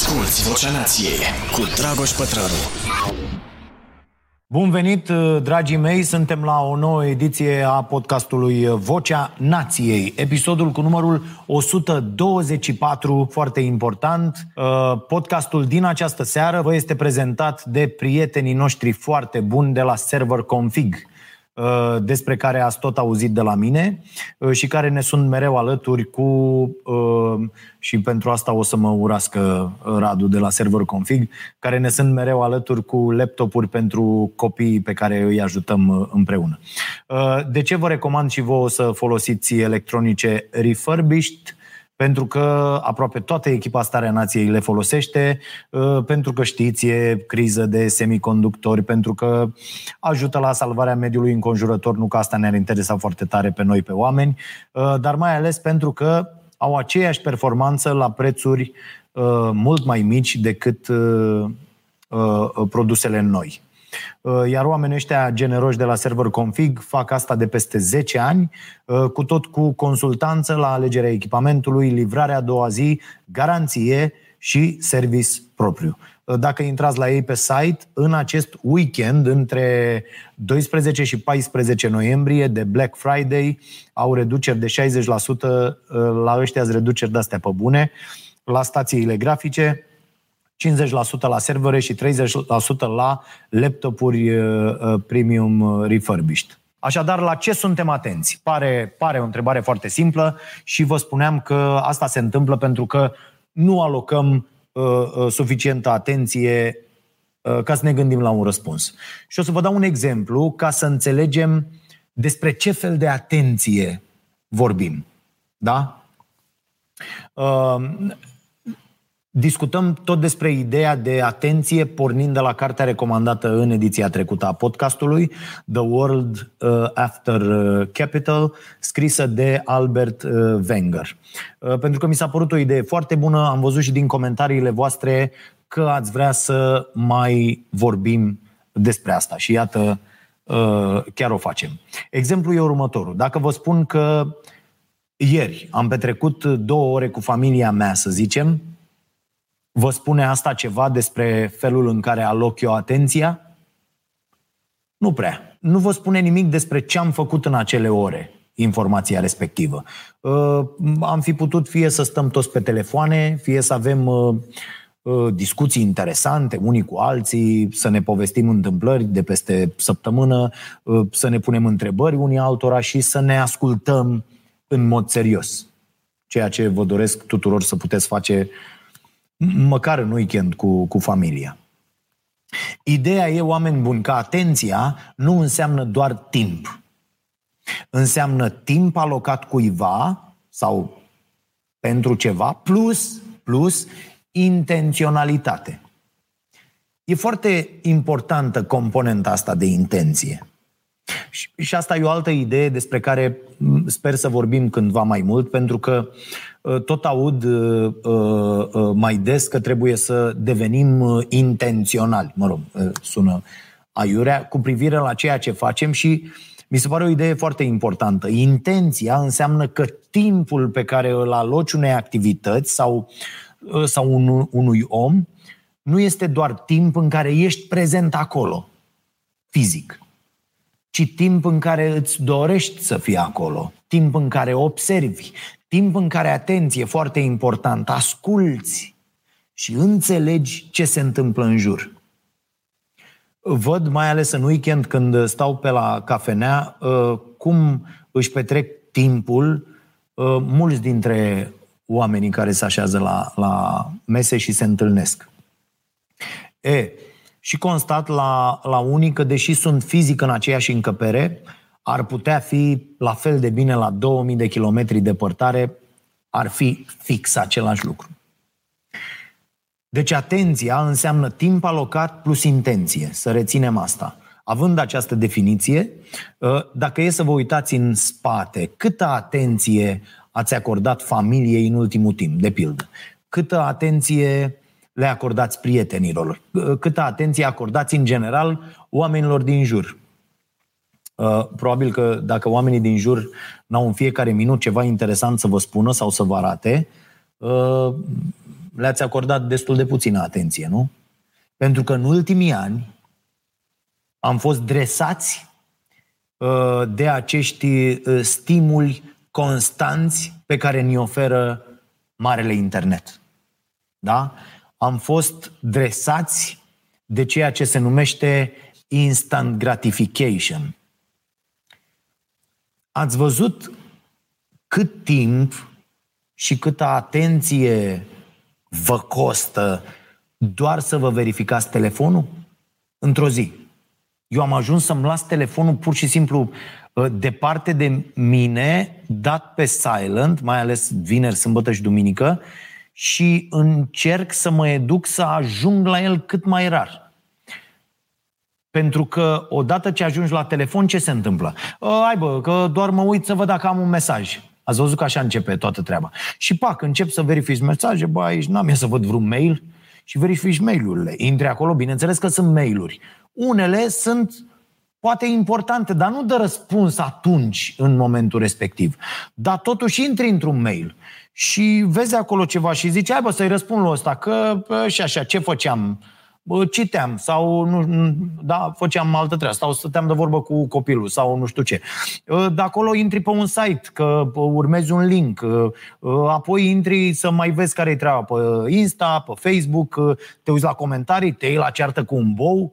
Asculți Vocea Nației cu Dragoș Pătraru. Bun venit, dragii mei, suntem la o nouă ediție a podcastului Vocea Nației, episodul cu numărul 124, foarte important. Podcastul din această seară vă este prezentat de prietenii noștri foarte buni de la Server Config, despre care ați tot auzit de la mine și care ne sunt mereu alături cu, și pentru asta o să mă urască Radu de la Server Config, care ne sunt mereu alături cu laptopuri pentru copiii pe care îi ajutăm împreună. De ce vă recomand și vouă să folosiți electronice refurbished? Pentru că aproape toată echipa Starea Nației le folosește, pentru că știți, e criză de semiconductori, pentru că ajută la salvarea mediului înconjurător, nu că asta ne-ar interesa foarte tare pe noi, pe oameni, dar mai ales pentru că au aceeași performanță la prețuri mult mai mici decât produsele noi. Iar oamenii ăștia generoși de la Server Config fac asta de peste 10 ani, cu tot cu consultanță la alegerea echipamentului, livrarea a doua zi, garanție și service propriu. Dacă intrați la ei pe site, în acest weekend, între 12 și 14 noiembrie, de Black Friday, au reduceri de 60%, la ăștia reduceri de-astea pe bune, la stațiile grafice, 50% la servere și 30% la laptopuri premium refurbished. Așadar, la ce suntem atenți? Pare o întrebare foarte simplă și vă spuneam că asta se întâmplă pentru că nu alocăm suficientă atenție ca să ne gândim la un răspuns. Și o să vă dau un exemplu ca să înțelegem despre ce fel de atenție vorbim. Da? Discutăm tot despre ideea de atenție pornind de la cartea recomandată în ediția trecută a podcastului, The World After Capital, scrisă de Albert Wenger. Pentru că mi s-a părut o idee foarte bună, am văzut și din comentariile voastre că ați vrea să mai vorbim despre asta și iată, chiar o facem. Exemplul e următorul. Dacă vă spun că ieri am petrecut 2 ore cu familia mea, să zicem, vă spune asta ceva despre felul în care aloc eu atenția? Nu prea. Nu vă spune nimic despre ce am făcut în acele ore, informația respectivă. Am fi putut fie să stăm toți pe telefoane, fie să avem discuții interesante unii cu alții, să ne povestim întâmplări de peste săptămână, să ne punem întrebări unii altora și să ne ascultăm în mod serios. Ceea ce vă doresc tuturor să puteți face măcar în weekend cu familia. Ideea e, oameni buni, că atenția nu înseamnă doar timp. Înseamnă timp alocat cuiva sau pentru ceva, plus intenționalitate. E foarte importantă componenta asta de intenție. Și asta e o altă idee despre care sper să vorbim cândva mai mult, pentru că tot aud mai des că trebuie să devenim intenționali, mă rog, sună aiurea, cu privire la ceea ce facem și mi se pare o idee foarte importantă. Intenția înseamnă că timpul pe care îl aloci unei activități sau unui om nu este doar timp în care ești prezent acolo, fizic, ci timp în care îți dorești să fii acolo, timp în care observi, timp în care, atenție, foarte important, asculți și înțelegi ce se întâmplă în jur. Văd, mai ales în weekend, când stau pe la cafenea, cum își petrec timpul mulți dintre oamenii care se așează la mese și se întâlnesc. Și constat la unii că, deși sunt fizic în aceeași încăpere, ar putea fi la fel de bine la 2000 de kilometri departare, ar fi fix același lucru. Deci atenția înseamnă timp alocat plus intenție, să reținem asta. Având această definiție, dacă e să vă uitați în spate, câtă atenție ați acordat familiei în ultimul timp, de pildă? Câtă atenție le acordați prietenilor? Câtă atenție acordați în general oamenilor din jur? Probabil că dacă oamenii din jur n-au în fiecare minut ceva interesant să vă spună sau să vă arate, le-ați acordat destul de puțină atenție, nu? Pentru că în ultimii ani am fost dresați de acești stimuli constanți pe care ni oferă marele internet. Da? Am fost dresați de ceea ce se numește instant gratification. Ați văzut cât timp și câtă atenție vă costă doar să vă verificați telefonul într-o zi? Eu am ajuns să-mi las telefonul pur și simplu departe de mine, dat pe silent, mai ales vineri, sâmbătă și duminică, și încerc să mă educ să ajung la el cât mai rar. Pentru că odată ce ajungi la telefon, ce se întâmplă? Hai bă, că doar mă uit să văd dacă am un mesaj. Ați văzut că așa începe toată treaba. Și pac, încep să verifici mesaje, bă, aici n-am să văd vreun mail și verifici mail-urile. Intri acolo, bineînțeles că sunt mail-uri. Unele sunt poate importante, dar nu dă răspuns atunci, în momentul respectiv. Dar totuși intri într-un mail și vezi acolo ceva și zici, hai bă, să-i răspund la ăsta, că și așa, ce făceam? Citeam sau nu, da, făceam altă treabă sau stăteam de vorbă cu copilul sau nu știu ce. De acolo intri pe un site, că urmezi un link, apoi intri să mai vezi care-i treaba pe Insta, pe Facebook, te uiți la comentarii, te iei la ceartă cu un bou,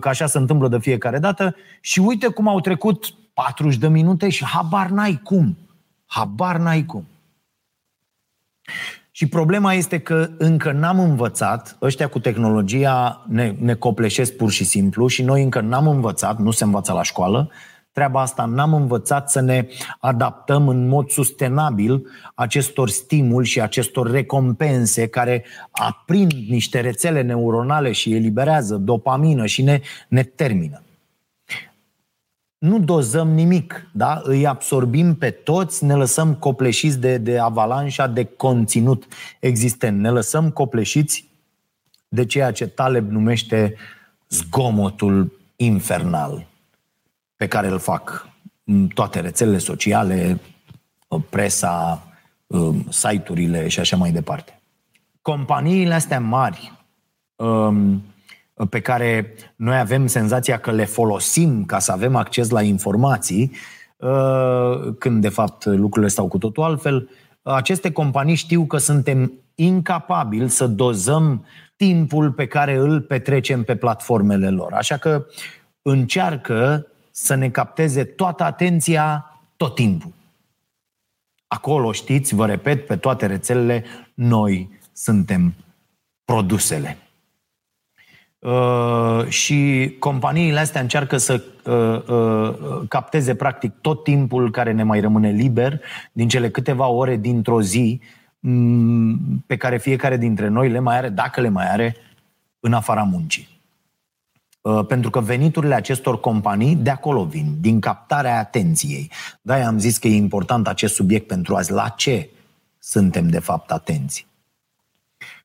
că așa se întâmplă de fiecare dată și uite cum au trecut 40 de minute și habar n-ai cum. Și problema este că încă n-am învățat, ăștia cu tehnologia ne copleșesc pur și simplu și noi încă n-am învățat, nu se învață la școală, treaba asta, n-am învățat să ne adaptăm în mod sustenabil acestor stimuli și acestor recompense care aprind niște rețele neuronale și eliberează dopamină și ne termină. Nu dozăm nimic, da? Îi absorbim pe toți, ne lăsăm copleșiți de avalanșa de conținut existent. Ne lăsăm copleșiți de ceea ce Taleb numește zgomotul infernal pe care îl fac toate rețelele sociale, presa, site-urile și așa mai departe. Companiile astea mari pe care noi avem senzația că le folosim ca să avem acces la informații, când de fapt lucrurile stau cu totul altfel, aceste companii știu că suntem incapabili să dozăm timpul pe care îl petrecem pe platformele lor. Așa că încearcă să ne capteze toată atenția tot timpul. Acolo, știți, vă repet, pe toate rețelele, noi suntem produsele. Și companiile astea încearcă să capteze practic tot timpul care ne mai rămâne liber din cele câteva ore dintr-o zi pe care fiecare dintre noi le mai are, dacă le mai are, în afara muncii. Pentru că veniturile acestor companii de acolo vin, din captarea atenției. De-aia am zis că e important acest subiect pentru azi. La ce suntem de fapt atenți?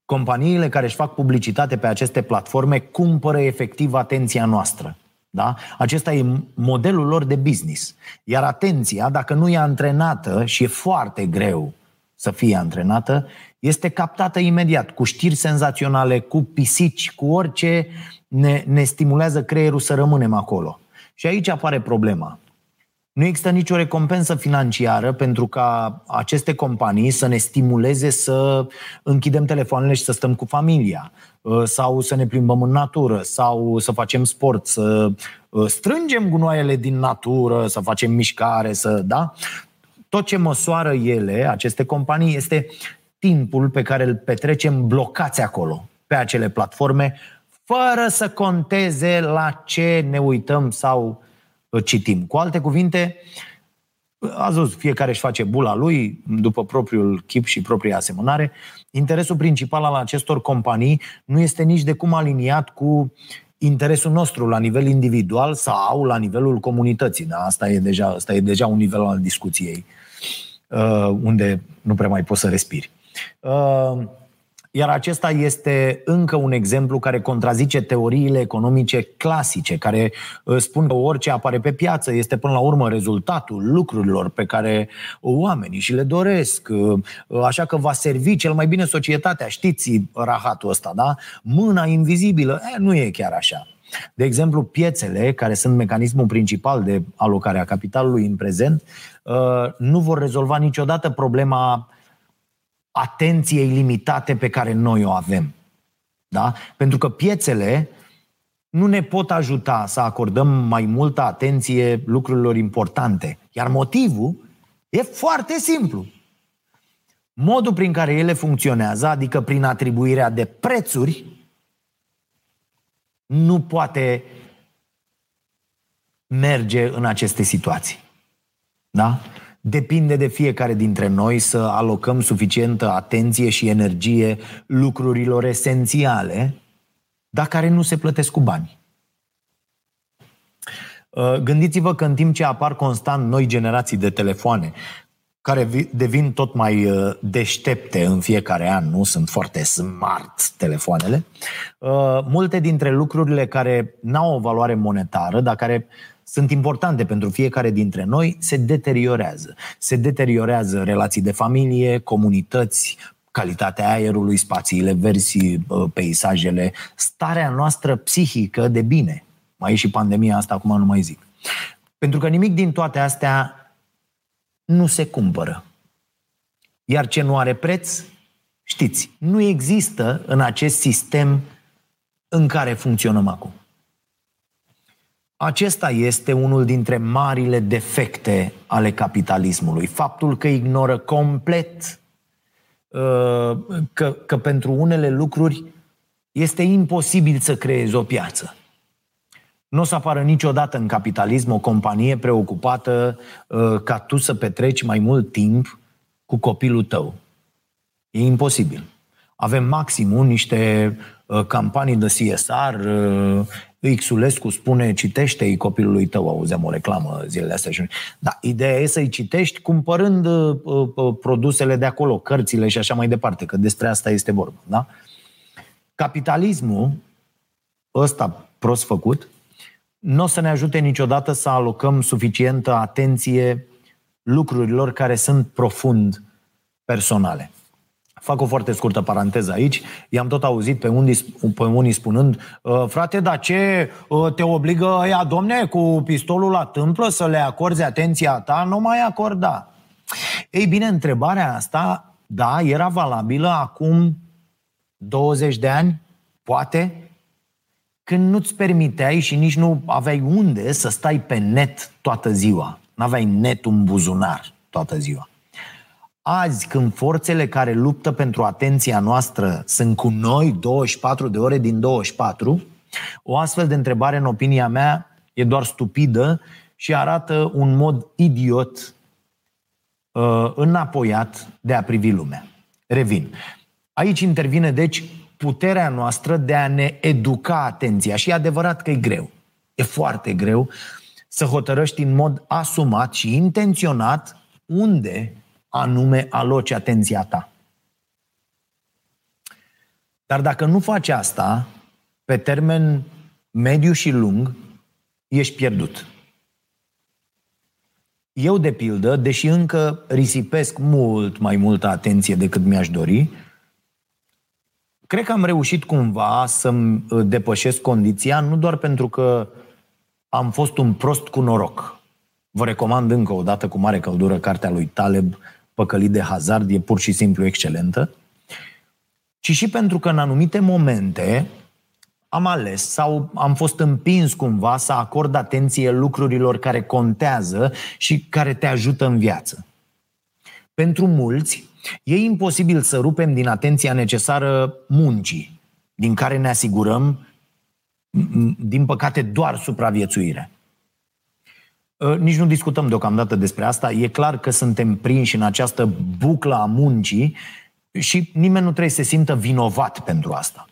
Companiile care își fac publicitate pe aceste platforme cumpără efectiv atenția noastră. Da? Acesta e modelul lor de business. Iar atenția, dacă nu e antrenată, și e foarte greu să fie antrenată, este captată imediat, cu știri senzaționale, cu pisici, cu orice ne stimulează creierul să rămânem acolo. Și aici apare problema. Nu există nicio recompensă financiară pentru ca aceste companii să ne stimuleze să închidem telefoanele și să stăm cu familia sau să ne plimbăm în natură sau să facem sport, să strângem gunoaiele din natură, să facem mișcare, să, da? Tot ce măsoară ele, aceste companii, este timpul pe care îl petrecem blocați acolo, pe acele platforme, fără să conteze la ce ne uităm sau citim. Cu alte cuvinte, ați văzut, fiecare își face bula lui după propriul chip și propria asemănare. Interesul principal al acestor companii nu este nici de cum aliniat cu interesul nostru la nivel individual sau la nivelul comunității. Da? Asta e deja un nivel al discuției unde nu prea mai poți să respiri. Iar acesta este încă un exemplu care contrazice teoriile economice clasice, care spun că orice apare pe piață este până la urmă rezultatul lucrurilor pe care oamenii și le doresc. Așa că va servi cel mai bine societatea. Știți rahatul ăsta, da? Mâna invizibilă, nu e chiar așa. De exemplu, piețele, care sunt mecanismul principal de alocare a capitalului în prezent, nu vor rezolva niciodată problema atenției limitate pe care noi o avem. Da? Pentru că piețele nu ne pot ajuta să acordăm mai multă atenție lucrurilor importante. Iar motivul e foarte simplu. Modul prin care ele funcționează, adică prin atribuirea de prețuri, nu poate merge în aceste situații. Da? Depinde de fiecare dintre noi să alocăm suficientă atenție și energie lucrurilor esențiale, dar care nu se plătesc cu bani. Gândiți-vă că în timp ce apar constant noi generații de telefoane, care devin tot mai deștepte în fiecare an, nu? Sunt foarte smart telefoanele. Multe dintre lucrurile care n-au o valoare monetară, dar care sunt importante pentru fiecare dintre noi, se deteriorează. Se deteriorează relații de familie, comunități, calitatea aerului, spațiile verzi, peisajele, starea noastră psihică de bine. Mai e și pandemia asta, acum nu mai zic. Pentru că nimic din toate astea nu se cumpără. Iar ce nu are preț, știți, nu există în acest sistem în care funcționăm acum. Acesta este unul dintre marile defecte ale capitalismului. Faptul că ignoră complet că pentru unele lucruri este imposibil să creezi o piață. Nu o să apară niciodată în capitalism o companie preocupată ca tu să petreci mai mult timp cu copilul tău. E imposibil. Avem maximum niște campanii de CSR. Xulescu spune, citește-i copilului tău. Auzeam o reclamă zilele astea. Da, ideea e să-i citești cumpărând produsele de acolo, cărțile și așa mai departe, că despre asta este vorba. Da? Capitalismul ăsta prost făcut nu o să ne ajute niciodată să alocăm suficientă atenție lucrurilor care sunt profund personale. Fac o foarte scurtă paranteză aici. I-am tot auzit pe unii spunând, frate, dar ce te obligă ea, domne, cu pistolul la tâmplă să le acorzi atenția ta? Nu mai acorda. Ei bine, întrebarea asta, da, era valabilă acum 20 de ani, poate, când nu-ți permiteai și nici nu aveai unde să stai pe net toată ziua. N-aveai netul în buzunar toată ziua. Azi, când forțele care luptă pentru atenția noastră sunt cu noi 24 de ore din 24, o astfel de întrebare, în opinia mea, e doar stupidă și arată un mod idiot, înapoiat de a privi lumea. Revin. Aici intervine, deci, puterea noastră de a ne educa atenția. Și e adevărat că e greu. E foarte greu să hotărăști în mod asumat și intenționat unde anume aloci atenția ta. Dar dacă nu faci asta, pe termen mediu și lung, ești pierdut. Eu, de pildă, deși încă risipesc mult mai multă atenție decât mi-aș dori, cred că am reușit cumva să-mi depășesc condiția, nu doar pentru că am fost un prost cu noroc. Vă recomand încă o dată cu mare căldură cartea lui Taleb, Păcălit de hazard, e pur și simplu excelentă, ci și pentru că în anumite momente am ales sau am fost împins cumva să acord atenție lucrurilor care contează și care te ajută în viață. Pentru mulți, e imposibil să rupem din atenția necesară muncii, din care ne asigurăm, din păcate, doar supraviețuirea. Nici nu discutăm deocamdată despre asta, e clar că suntem prinși în această buclă a muncii și nimeni nu trebuie să se simtă vinovat pentru asta.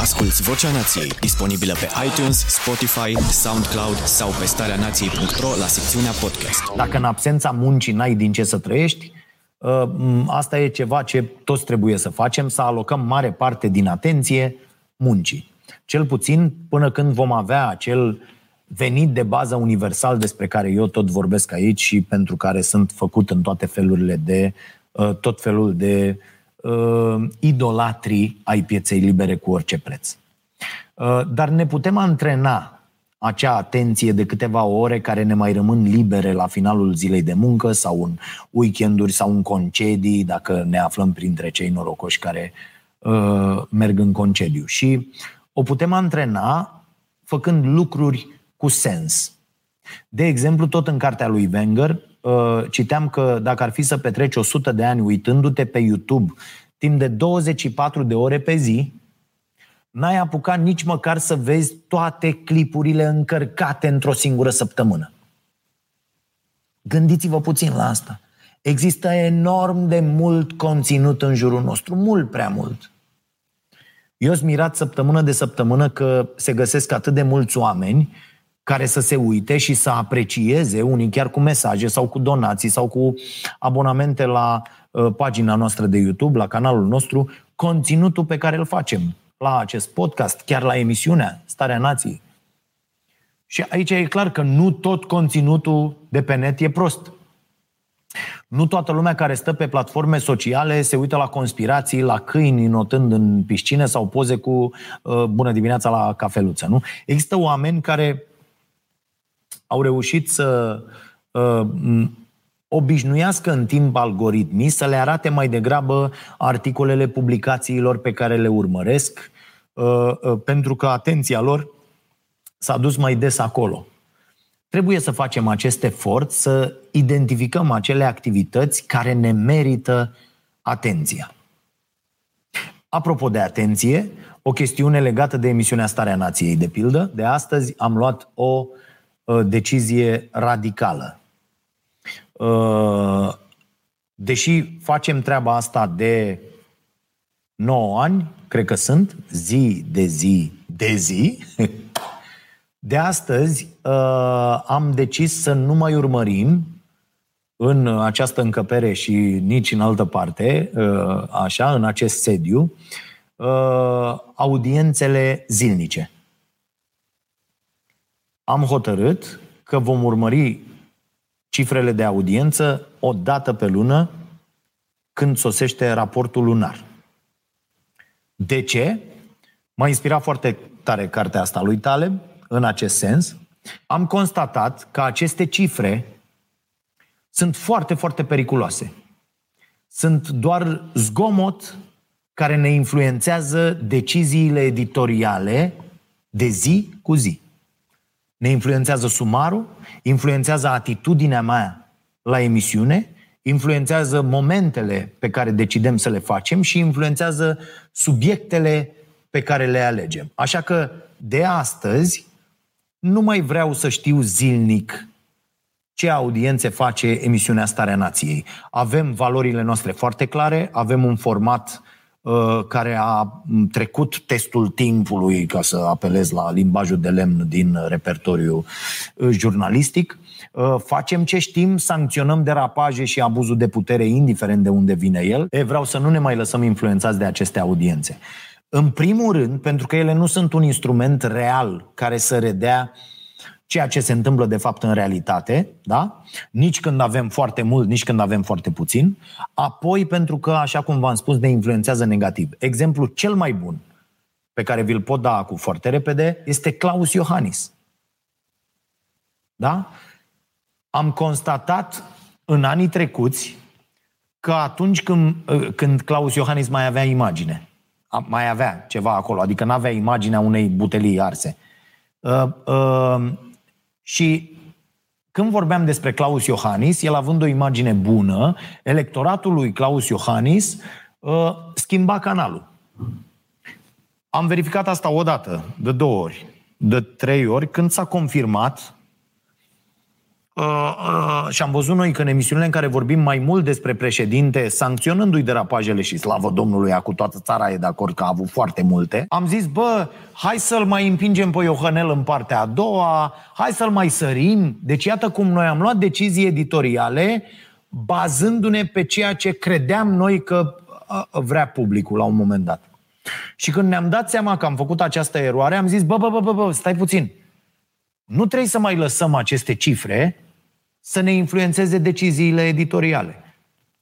Asculți Vocea Nației, disponibilă pe iTunes, Spotify, SoundCloud sau pe stareanației.ro la secțiunea podcast. Dacă în absența muncii n-ai din ce să trăiești, Asta e ceva ce toți trebuie să facem, să alocăm mare parte din atenție muncii. Cel puțin până când vom avea acel venit de bază universal despre care eu tot vorbesc aici și pentru care sunt făcut în toate felurile de tot felul de idolatrii ai pieței libere cu orice preț. Dar ne putem antrena acea atenție de câteva ore care ne mai rămân libere la finalul zilei de muncă sau în weekenduri sau în concedii, dacă ne aflăm printre cei norocoși care merg în concediu. Și o putem antrena făcând lucruri cu sens. De exemplu, tot în cartea lui Wenger, citeam că dacă ar fi să petreci 100 de ani uitându-te pe YouTube timp de 24 de ore pe zi, n-ai apucat nici măcar să vezi toate clipurile încărcate într-o singură săptămână. Gândiți-vă puțin la asta. Există enorm de mult conținut în jurul nostru, mult prea mult. Eu sunt mirat săptămână de săptămână că se găsesc atât de mulți oameni care să se uite și să aprecieze, unii chiar cu mesaje sau cu donații sau cu abonamente la pagina noastră de YouTube, la canalul nostru, conținutul pe care îl facem, la acest podcast, chiar la emisiunea Starea Nației. Și aici e clar că nu tot conținutul de pe net e prost. Nu toată lumea care stă pe platforme sociale se uită la conspirații, la câini înotând în piscine sau poze cu bună dimineața la cafeluță, nu? Există oameni care au reușit să obișnuiască în timp algoritmii să le arate mai degrabă articolele publicațiilor pe care le urmăresc, pentru că atenția lor s-a dus mai des acolo. Trebuie să facem acest efort, să identificăm acele activități care ne merită atenția. Apropo de atenție, o chestiune legată de emisiunea Starea Nației, de pildă, de astăzi am luat o decizie radicală. Deși facem treaba asta de 9 ani, cred că sunt, zi de zi, de astăzi am decis să nu mai urmărim în această încăpere și nici în altă parte, așa, în acest sediu, audiențele zilnice. Am hotărât că vom urmări cifrele de audiență o dată pe lună când sosește raportul lunar. De ce? M-a inspirat foarte tare cartea asta lui Taleb în acest sens. Am constatat că aceste cifre sunt foarte, foarte periculoase. Sunt doar zgomot care ne influențează deciziile editoriale de zi cu zi. Ne influențează sumarul, influențează atitudinea mea la emisiune, influențează momentele pe care decidem să le facem și influențează subiectele pe care le alegem. Așa că de astăzi nu mai vreau să știu zilnic ce audiențe face emisiunea Starea Nației. Avem valorile noastre foarte clare, avem un format care a trecut testul timpului, ca să apelez la limbajul de lemn din repertoriu jurnalistic. Facem ce știm, sancționăm derapaje și abuzul de putere, indiferent de unde vine el. Vreau să nu ne mai lăsăm influențați de aceste audiențe. În primul rând, pentru că ele nu sunt un instrument real care să redea ceea ce se întâmplă de fapt în realitate, da? Nici când avem foarte mult, nici când avem foarte puțin. Apoi, pentru că, așa cum v-am spus, ne influențează negativ. Exemplul cel mai bun pe care vi-l pot da acum foarte repede este Klaus Iohannis. Da? Am constatat în anii trecuți că atunci când Klaus Iohannis mai avea imagine, mai avea ceva acolo, adică n-avea imaginea unei butelii arse, și când vorbeam despre Klaus Iohannis, el având o imagine bună, electoratul lui Klaus Iohannis schimba canalul. Am verificat asta odată, de 2 ori, de 3 ori, când s-a confirmat și am văzut noi că în emisiunile în care vorbim mai mult despre președinte, sancționându-i derapajele, și slavă Domnului, acum toată țara e de acord că a avut foarte multe, am zis, bă, hai să-l mai împingem pe Iohanel în partea a doua, hai să-l mai sărim. Deci iată cum noi am luat decizii editoriale bazându-ne pe ceea ce credeam noi că vrea publicul la un moment dat. Și când ne-am dat seama că am făcut această eroare, am zis, bă, stai puțin. Nu trebuie să mai lăsăm aceste cifre să ne influențeze deciziile editoriale.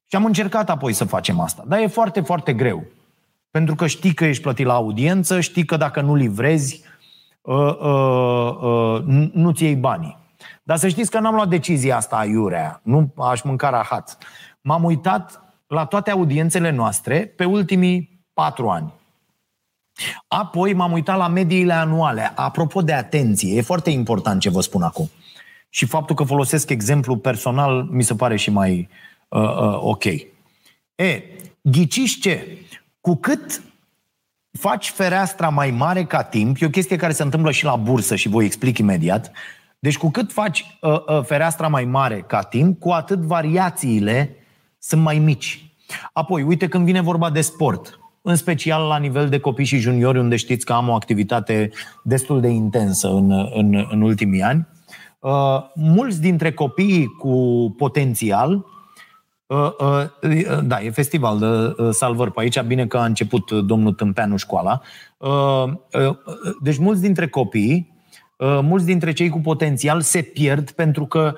Și am încercat apoi să facem asta. Dar e foarte, foarte greu. Pentru că știi că ești plătit la audiență, știi că dacă nu livrezi, nu-ți iei banii. Dar să știți că n-am luat decizia asta aiurea, nu aș mânca rahat. M-am uitat la toate audiențele noastre pe ultimii 4 ani. Apoi m-am uitat la mediile anuale. Apropo de atenție, e foarte important ce vă spun acum. Și faptul că folosesc exemplu personal mi se pare și mai ok. Ghiciți ce? Cu cât faci fereastra mai mare ca timp, e o chestie care se întâmplă și la bursă și voi explic imediat, deci cu cât faci fereastra mai mare ca timp, cu atât variațiile sunt mai mici. Apoi, uite când vine vorba de sport, în special la nivel de copii și juniori, unde știți că am o activitate destul de intensă în ultimii ani, mulți dintre copiii cu potențial, da, e festival de salvări pe aici, bine că a început domnul Tâmpeanu școala, deci mulți dintre copii, mulți dintre cei cu potențial se pierd pentru că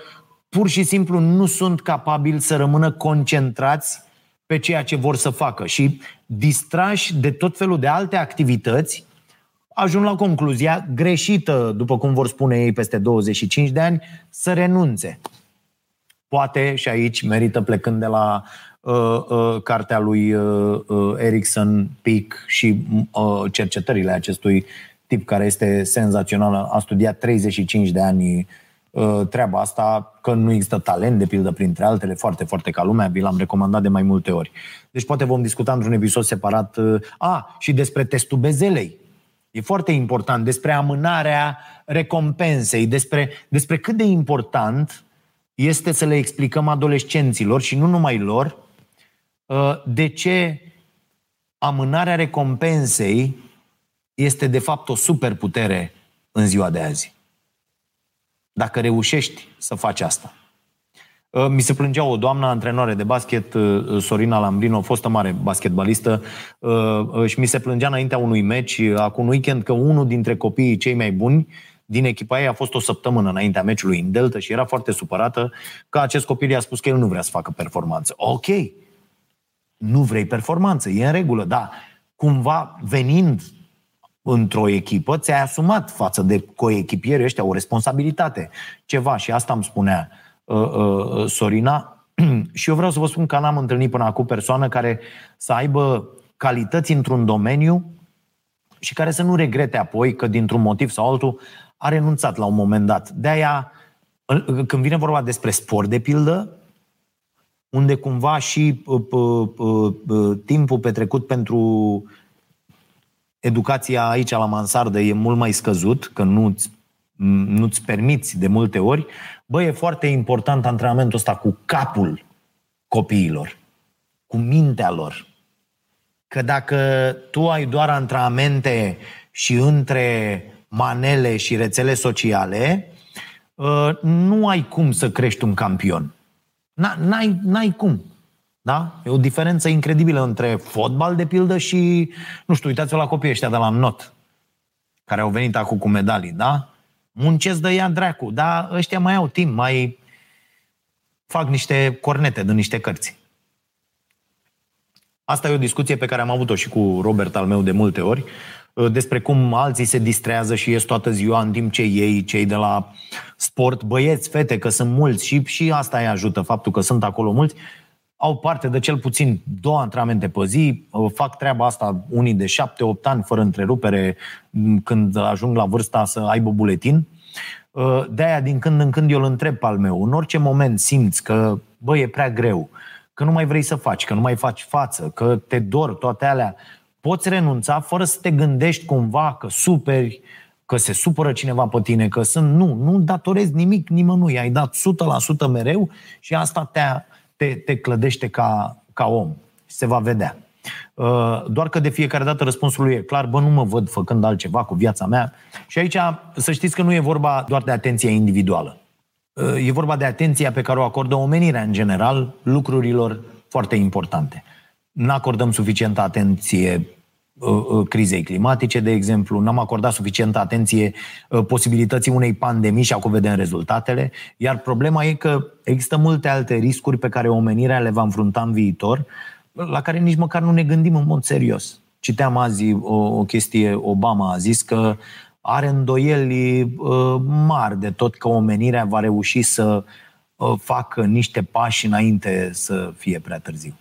pur și simplu nu sunt capabili să rămână concentrați pe ceea ce vor să facă și distrași de tot felul de alte activități, ajung la concluzia greșită, după cum vor spune ei peste 25 de ani, să renunțe. Poate și aici merită, plecând de la cartea lui Ericsson, Peak și cercetările acestui tip care este senzațional, a studiat 35 de ani treaba asta, că nu există talent, de pildă, printre altele, foarte, foarte ca lumea, vi l-am recomandat de mai multe ori. Deci poate vom discuta într-un episod separat și despre testul bezelei. E foarte important, despre amânarea recompensei, despre cât de important este să le explicăm adolescenților și nu numai lor de ce amânarea recompensei este de fapt o superputere în ziua de azi. Dacă reușești să faci asta. Mi se plângea o doamnă antrenoare de basket, Sorina Lambrino, fostă mare basketbalistă, și mi se plângea înaintea unui meci, acum weekend, că unul dintre copiii cei mai buni din echipa ei a fost o săptămână înaintea meciului în Delta și era foarte supărată că acest copil i-a spus că el nu vrea să facă performanță. Ok, nu vrei performanță, e în regulă, dar cumva venind într-o echipă, ți-ai asumat față de coechipierii ăștia o responsabilitate, ceva, și asta îmi spunea Sorina. Și eu vreau să vă spun că n-am întâlnit până acum persoană care să aibă calități într-un domeniu și care să nu regrete apoi că dintr-un motiv sau altul a renunțat la un moment dat. De-aia, când vine vorba despre sport, de pildă, unde cumva și timpul petrecut pentru educația aici la mansardă e mult mai scăzut, că nu-ți permiți de multe ori, e foarte important antrenamentul ăsta cu capul copiilor, cu mintea lor. Că dacă tu ai doar antrenamente și între manele și rețele sociale, nu ai cum să crești un campion. N-ai cum. Da? E o diferență incredibilă între fotbal, de pildă, și, nu știu, uitați-vă la copiii ăștia de la not, care au venit acum cu medalii, da? Muncesc de ea dracu, dar ăștia mai au timp, mai fac niște cornete din niște cărți. Asta e o discuție pe care am avut-o și cu Robert al meu de multe ori, despre cum alții se distrează și ies toată ziua, în timp ce ei, cei de la sport, băieți, fete, că sunt mulți și asta îi ajută, faptul că sunt acolo mulți, au parte de cel puțin 2 antrenamente pe zi, fac treaba asta unii de 7-8 ani fără întrerupere, când ajung la vârsta să aibă buletin. De-aia din când în când eu îl întreb pe al meu, în orice moment simți că e prea greu, că nu mai vrei să faci, că nu mai faci față, că te dor, toate alea, poți renunța fără să te gândești cumva că superi, că se supără cineva pe tine, că sunt... Nu datorezi nimic nimănui, ai dat 100% mereu și asta te clădește ca om. Se va vedea. Doar că de fiecare dată răspunsul lui e clar, nu mă văd făcând altceva cu viața mea. Și aici să știți că nu e vorba doar de atenția individuală. E vorba de atenția pe care o acordă omenirea în general lucrurilor foarte importante. N-acordăm suficientă atenție crizei climatice, de exemplu, n-am acordat suficientă atenție posibilității unei pandemii și acum vedem rezultatele, iar problema e că există multe alte riscuri pe care omenirea le va înfrunta în viitor, la care nici măcar nu ne gândim în mod serios. Citeam azi o chestie, Obama a zis că are îndoieli mari de tot că omenirea va reuși să facă niște pași înainte să fie prea târziu.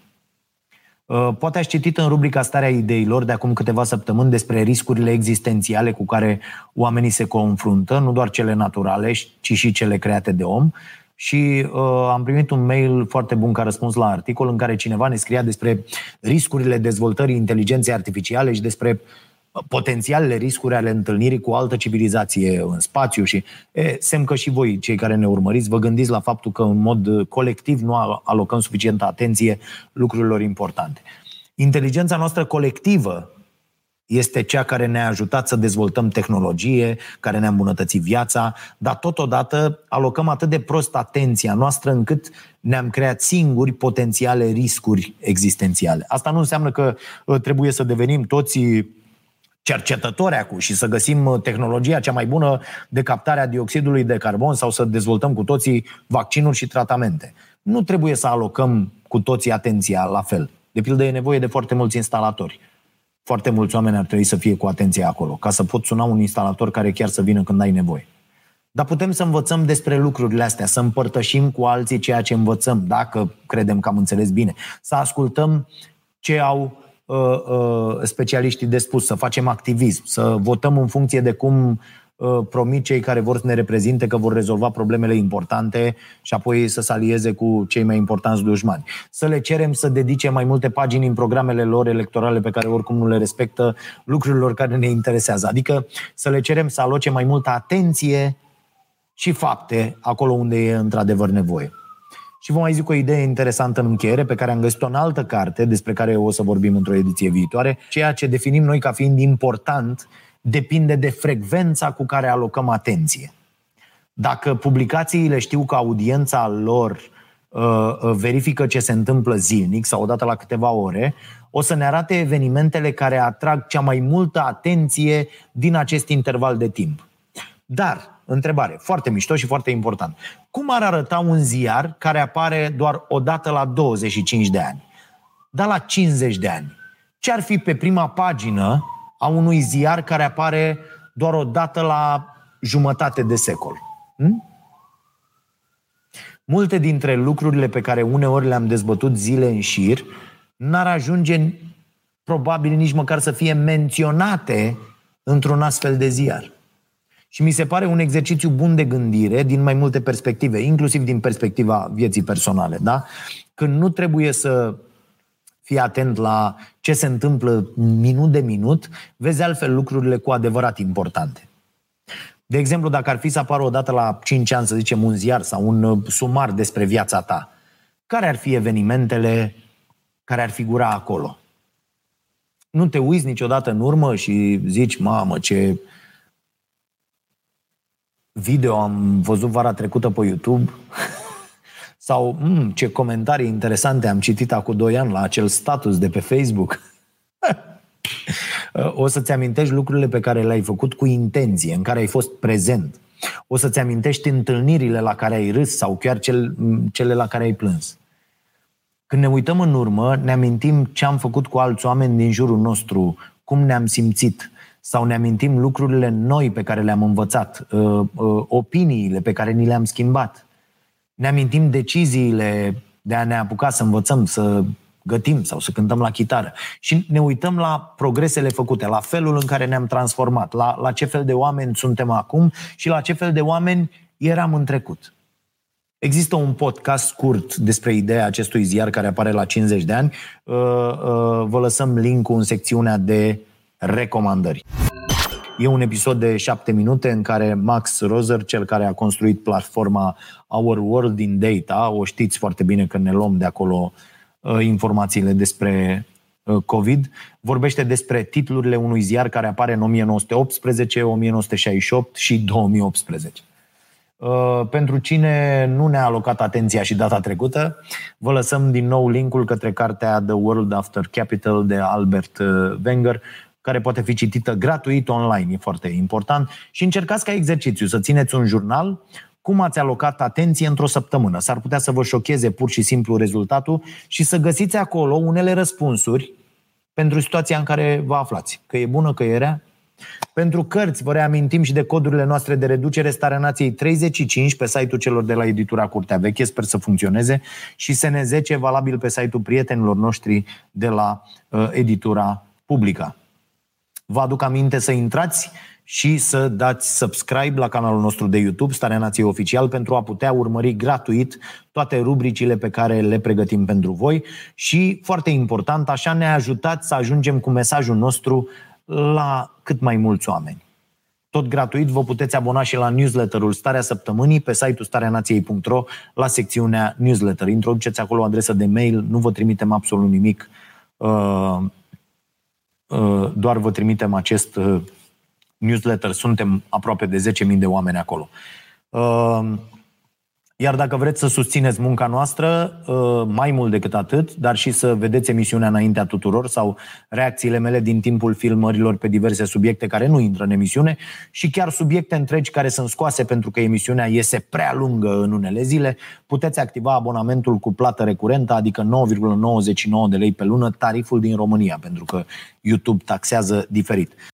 Poate ați citit în rubrica Starea Ideilor de acum câteva săptămâni despre riscurile existențiale cu care oamenii se confruntă, nu doar cele naturale, ci și cele create de om. Și am primit un mail foarte bun ca răspuns la articol în care cineva ne scria despre riscurile dezvoltării inteligenței artificiale și despre potențialele riscuri ale întâlnirii cu o altă civilizație în spațiu și semn că și voi, cei care ne urmăriți, vă gândiți la faptul că în mod colectiv nu alocăm suficientă atenție lucrurilor importante. Inteligența noastră colectivă este cea care ne-a ajutat să dezvoltăm tehnologie, care ne-a îmbunătățit viața, dar totodată alocăm atât de prost atenția noastră încât ne-am creat singuri potențiale riscuri existențiale. Asta nu înseamnă că trebuie să devenim toți cercetători acum și să găsim tehnologia cea mai bună de captarea dioxidului de carbon sau să dezvoltăm cu toții vaccinuri și tratamente. Nu trebuie să alocăm cu toții atenția la fel. De pildă, e nevoie de foarte mulți instalatori. Foarte mulți oameni ar trebui să fie cu atenția acolo, ca să poți suna un instalator care chiar să vină când ai nevoie. Dar putem să învățăm despre lucrurile astea, să împărtășim cu alții ceea ce învățăm, dacă credem că am înțeles bine, să ascultăm ce au specialiștii de spus, să facem activism, să votăm în funcție de cum promit cei care vor să ne reprezinte că vor rezolva problemele importante și apoi să se alieze cu cei mai importanți dușmani. Să le cerem să dedice mai multe pagini în programele lor electorale pe care oricum nu le respectă lucrurilor care ne interesează. Adică să le cerem să aloce mai multă atenție și fapte acolo unde e într-adevăr nevoie. Și vă mai zic o idee interesantă în încheiere pe care am găsit-o în altă carte, despre care o să vorbim într-o ediție viitoare. Ceea ce definim noi ca fiind important depinde de frecvența cu care alocăm atenție. Dacă publicațiile știu că audiența lor verifică ce se întâmplă zilnic sau odată la câteva ore, o să ne arate evenimentele care atrag cea mai multă atenție din acest interval de timp. Dar întrebare, foarte mișto și foarte important. Cum ar arăta un ziar care apare doar o dată la 25 de ani? Dar la 50 de ani? Ce ar fi pe prima pagină a unui ziar care apare doar o dată la jumătate de secol? Multe dintre lucrurile pe care uneori le-am dezbătut zile în șir n-ar ajunge probabil nici măcar să fie menționate într-un astfel de ziar. Și mi se pare un exercițiu bun de gândire din mai multe perspective, inclusiv din perspectiva vieții personale, da? Când nu trebuie să fii atent la ce se întâmplă minut de minut, vezi altfel lucrurile cu adevărat importante. De exemplu, dacă ar fi să apară odată la 5 ani, să zicem, un ziar sau un sumar despre viața ta, care ar fi evenimentele care ar figura acolo? Nu te uiți niciodată în urmă și zici, mamă, ce video am văzut vara trecută pe YouTube sau ce comentarii interesante am citit acum 2 ani la acel status de pe Facebook. O să-ți amintești lucrurile pe care le-ai făcut cu intenție, în care ai fost prezent. O să-ți amintești întâlnirile la care ai râs sau chiar cele la care ai plâns. Când ne uităm în urmă, ne amintim ce am făcut cu alți oameni din jurul nostru, cum ne-am simțit. Sau ne amintim lucrurile noi pe care le-am învățat, opiniile pe care ni le-am schimbat. Ne amintim deciziile de a ne apuca să învățăm, să gătim sau să cântăm la chitară. Și ne uităm la progresele făcute, la felul în care ne-am transformat, la ce fel de oameni suntem acum și la ce fel de oameni eram în trecut. Există un podcast scurt despre ideea acestui ziar care apare la 50 de ani. Vă lăsăm link-ul în secțiunea de recomandări. E un episod de 7 minute în care Max Roser, cel care a construit platforma Our World in Data, o știți foarte bine că ne luăm de acolo informațiile despre COVID, vorbește despre titlurile unui ziar care apare în 1918, 1968 și 2018. Pentru cine nu ne-a alocat atenția și data trecută, vă lăsăm din nou link-ul către cartea The World After Capital de Albert Wenger, care poate fi citită gratuit online, e foarte important. Și încercați ca exercițiu să țineți un jurnal cum ați alocat atenție într-o săptămână. S-ar putea să vă șocheze pur și simplu rezultatul și să găsiți acolo unele răspunsuri pentru situația în care vă aflați. Că e bună, că e rea. Pentru cărți, vă reamintim și de codurile noastre de reducere, Starea Nației 35 pe site-ul celor de la Editura Curtea Veche, sper să funcționeze, și SN10 valabil pe site-ul prietenilor noștri de la Editura Publică. Vă aduc aminte să intrați și să dați subscribe la canalul nostru de YouTube, Starea Nației Oficial, pentru a putea urmări gratuit toate rubricile pe care le pregătim pentru voi și, foarte important, așa ne ajutați să ajungem cu mesajul nostru la cât mai mulți oameni. Tot gratuit, vă puteți abona și la newsletterul Starea Săptămânii pe site-ul stareanației.ro, la secțiunea newsletter. Introduceți acolo adresa de mail, nu vă trimitem absolut nimic, doar vă trimitem acest newsletter. Suntem aproape de 10.000 de oameni acolo. Iar dacă vreți să susțineți munca noastră, mai mult decât atât, dar și să vedeți emisiunea înaintea tuturor sau reacțiile mele din timpul filmărilor pe diverse subiecte care nu intră în emisiune și chiar subiecte întregi care sunt scoase pentru că emisiunea iese prea lungă în unele zile, puteți activa abonamentul cu plată recurentă, adică 9,99 de lei pe lună, tariful din România, pentru că YouTube taxează diferit.